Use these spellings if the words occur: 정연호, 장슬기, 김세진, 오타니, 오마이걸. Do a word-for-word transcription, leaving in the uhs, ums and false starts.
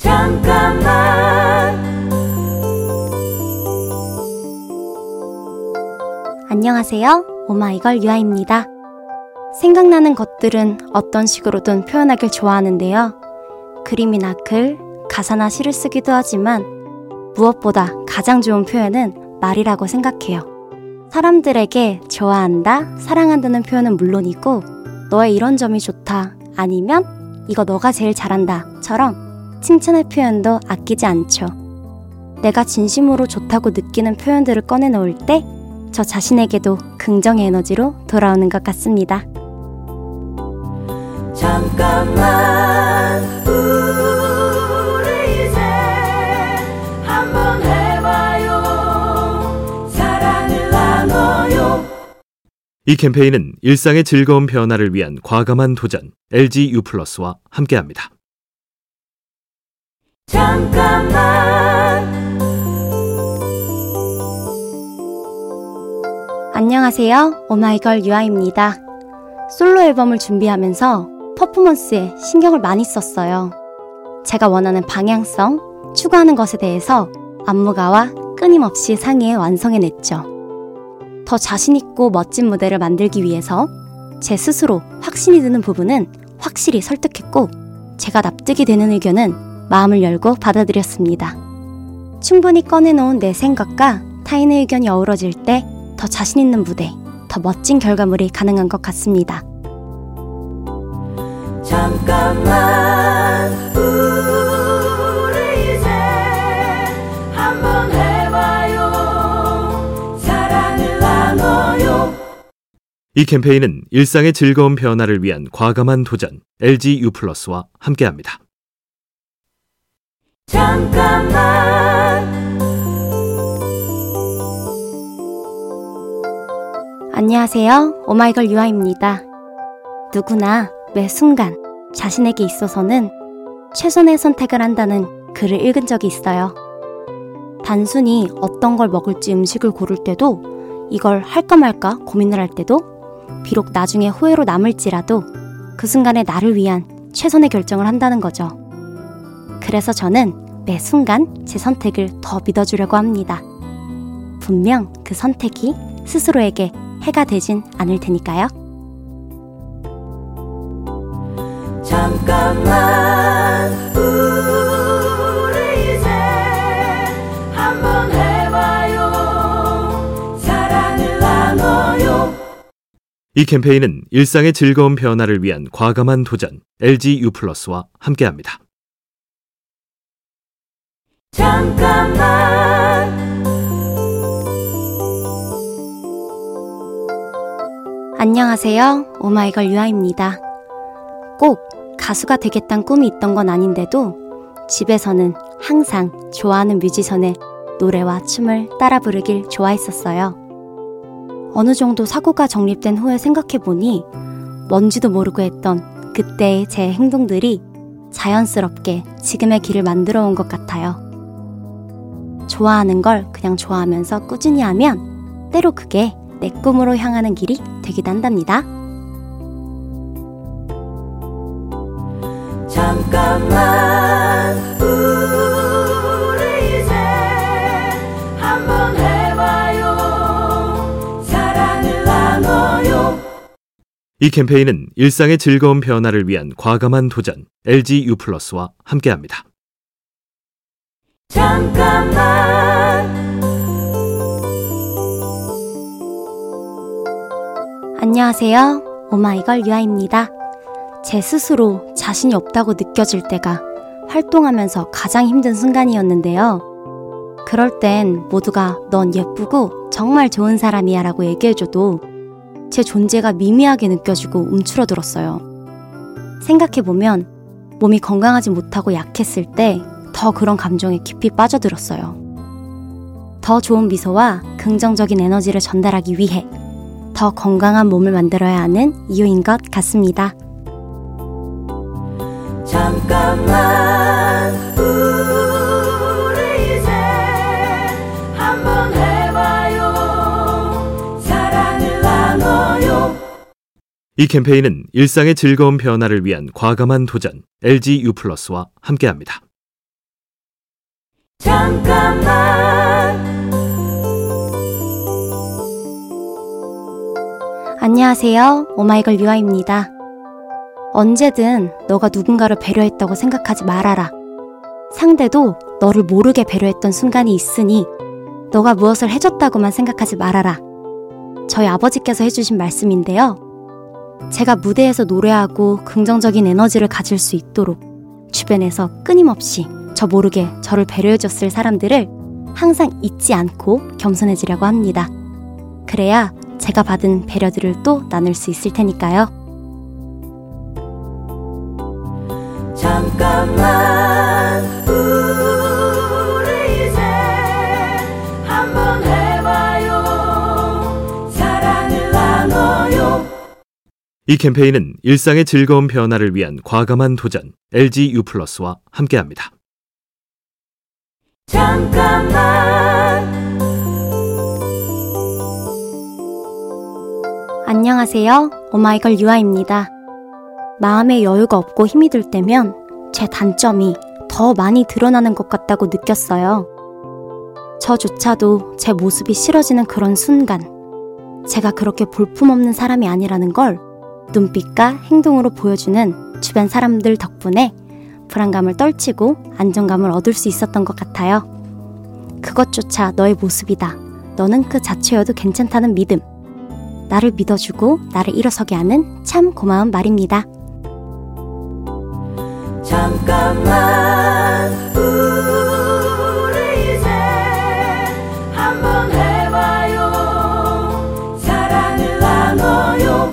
잠깐만. 안녕하세요, 오마이걸 유아입니다. 생각나는 것들은 어떤 식으로든 표현하길 좋아하는데요. 그림이나 글, 가사나 시를 쓰기도 하지만 무엇보다 가장 좋은 표현은 말이라고 생각해요. 사람들에게 좋아한다, 사랑한다는 표현은 물론이고 너의 이런 점이 좋다, 아니면 이거 너가 제일 잘한다처럼 칭찬의 표현도 아끼지 않죠. 내가 진심으로 좋다고 느끼는 표현들을 꺼내놓을 때 저 자신에게도 긍정의 에너지로 돌아오는 것 같습니다. 잠깐만, 우리 이제 한번 해봐요. 사랑을 나눠요. 이 캠페인은 일상의 즐거운 변화를 위한 과감한 도전 엘지 유 플러스와 함께합니다. 잠깐만. 안녕하세요, 오마이걸 유아입니다. 솔로 앨범을 준비하면서 퍼포먼스에 신경을 많이 썼어요. 제가 원하는 방향성, 추구하는 것에 대해서 안무가와 끊임없이 상의해 완성해냈죠. 더 자신있고 멋진 무대를 만들기 위해서 제 스스로 확신이 드는 부분은 확실히 설득했고, 제가 납득이 되는 의견은 마음을 열고 받아들였습니다. 충분히 꺼내놓은 내 생각과 타인의 의견이 어우러질 때 더 자신 있는 무대, 더 멋진 결과물이 가능한 것 같습니다. 잠깐만, 우리 이제 한번 해봐요. 사랑을 나눠요. 이 캠페인은 일상의 즐거운 변화를 위한 과감한 도전 엘지 유 플러스와 함께합니다. 잠깐만. 안녕하세요, 오마이걸 유아입니다. 누구나 매 순간 자신에게 있어서는 최선의 선택을 한다는 글을 읽은 적이 있어요. 단순히 어떤 걸 먹을지 음식을 고를 때도, 이걸 할까 말까 고민을 할 때도, 비록 나중에 후회로 남을지라도 그 순간에 나를 위한 최선의 결정을 한다는 거죠. 그래서 저는 매 순간 제 선택을 더 믿어주려고 합니다. 분명 그 선택이 스스로에게 해가 되진 않을 테니까요. 잠깐만, 우리 이제 한번 해봐요. 사랑을 나눠요. 이 캠페인은 일상의 즐거운 변화를 위한 과감한 도전 엘지 유 플러스와 함께합니다. 잠깐만. 안녕하세요, 오마이걸 유아입니다. 꼭 가수가 되겠다는 꿈이 있던 건 아닌데도 집에서는 항상 좋아하는 뮤지션의 노래와 춤을 따라 부르길 좋아했었어요. 어느 정도 사고가 정립된 후에 생각해보니 뭔지도 모르고 했던 그때의 제 행동들이 자연스럽게 지금의 길을 만들어 온 것 같아요. 좋아하는 걸 그냥 좋아하면서 꾸준히 하면 때로 그게 내 꿈으로 향하는 길이 되기도 한답니다. 잠깐만, 우리 이제 한번 해봐요. 사랑을 나눠요. 이 캠페인은 일상의 즐거운 변화를 위한 과감한 도전 엘지 유 플러스와 함께합니다. 잠깐만. 안녕하세요, 오마이걸 유아입니다. 제 스스로 자신이 없다고 느껴질 때가 활동하면서 가장 힘든 순간이었는데요. 그럴 땐 모두가 넌 예쁘고 정말 좋은 사람이야 라고 얘기해줘도 제 존재가 미미하게 느껴지고 움츠러들었어요. 생각해보면 몸이 건강하지 못하고 약했을 때 더 그런 감정에 깊이 빠져들었어요. 더 좋은 미소와 긍정적인 에너지를 전달하기 위해 더 건강한 몸을 만들어야 하는 이유인 것 같습니다. 잠깐만, 우리 이제 한번 해봐요. 사랑을 나눠요. 이 캠페인은 일상의 즐거운 변화를 위한 과감한 도전 엘지 유 플러스와 함께합니다. 잠깐만. 안녕하세요, 오마이걸 유아입니다. 언제든 너가 누군가를 배려했다고 생각하지 말아라. 상대도 너를 모르게 배려했던 순간이 있으니 너가 무엇을 해줬다고만 생각하지 말아라. 저희 아버지께서 해주신 말씀인데요, 제가 무대에서 노래하고 긍정적인 에너지를 가질 수 있도록 주변에서 끊임없이 저 모르게 저를 배려해줬을 사람들을 항상 잊지 않고 겸손해지려고 합니다. 그래야 제가 받은 배려들을 또 나눌 수 있을 테니까요. 잠깐만, 우리 이제 한번 해봐요. 사랑을 나눠요. 이 캠페인은 일상의 즐거운 변화를 위한 과감한 도전 엘지 유 플러스와 함께합니다. 잠깐만. 안녕하세요, 오마이걸 유아입니다. 마음에 여유가 없고 힘이 들 때면 제 단점이 더 많이 드러나는 것 같다고 느꼈어요. 저조차도 제 모습이 싫어지는 그런 순간, 제가 그렇게 볼품없는 사람이 아니라는 걸 눈빛과 행동으로 보여주는 주변 사람들 덕분에 불안감을 떨치고 안정감을 얻을 수 있었던 것 같아요. 그것조차 너의 모습이다, 너는 그 자체여도 괜찮다는 믿음, 나를 믿어주고 나를 일어서게 하는 참 고마운 말입니다. 잠깐만, 우리 이제 한번 해봐요. 사랑을 나눠요.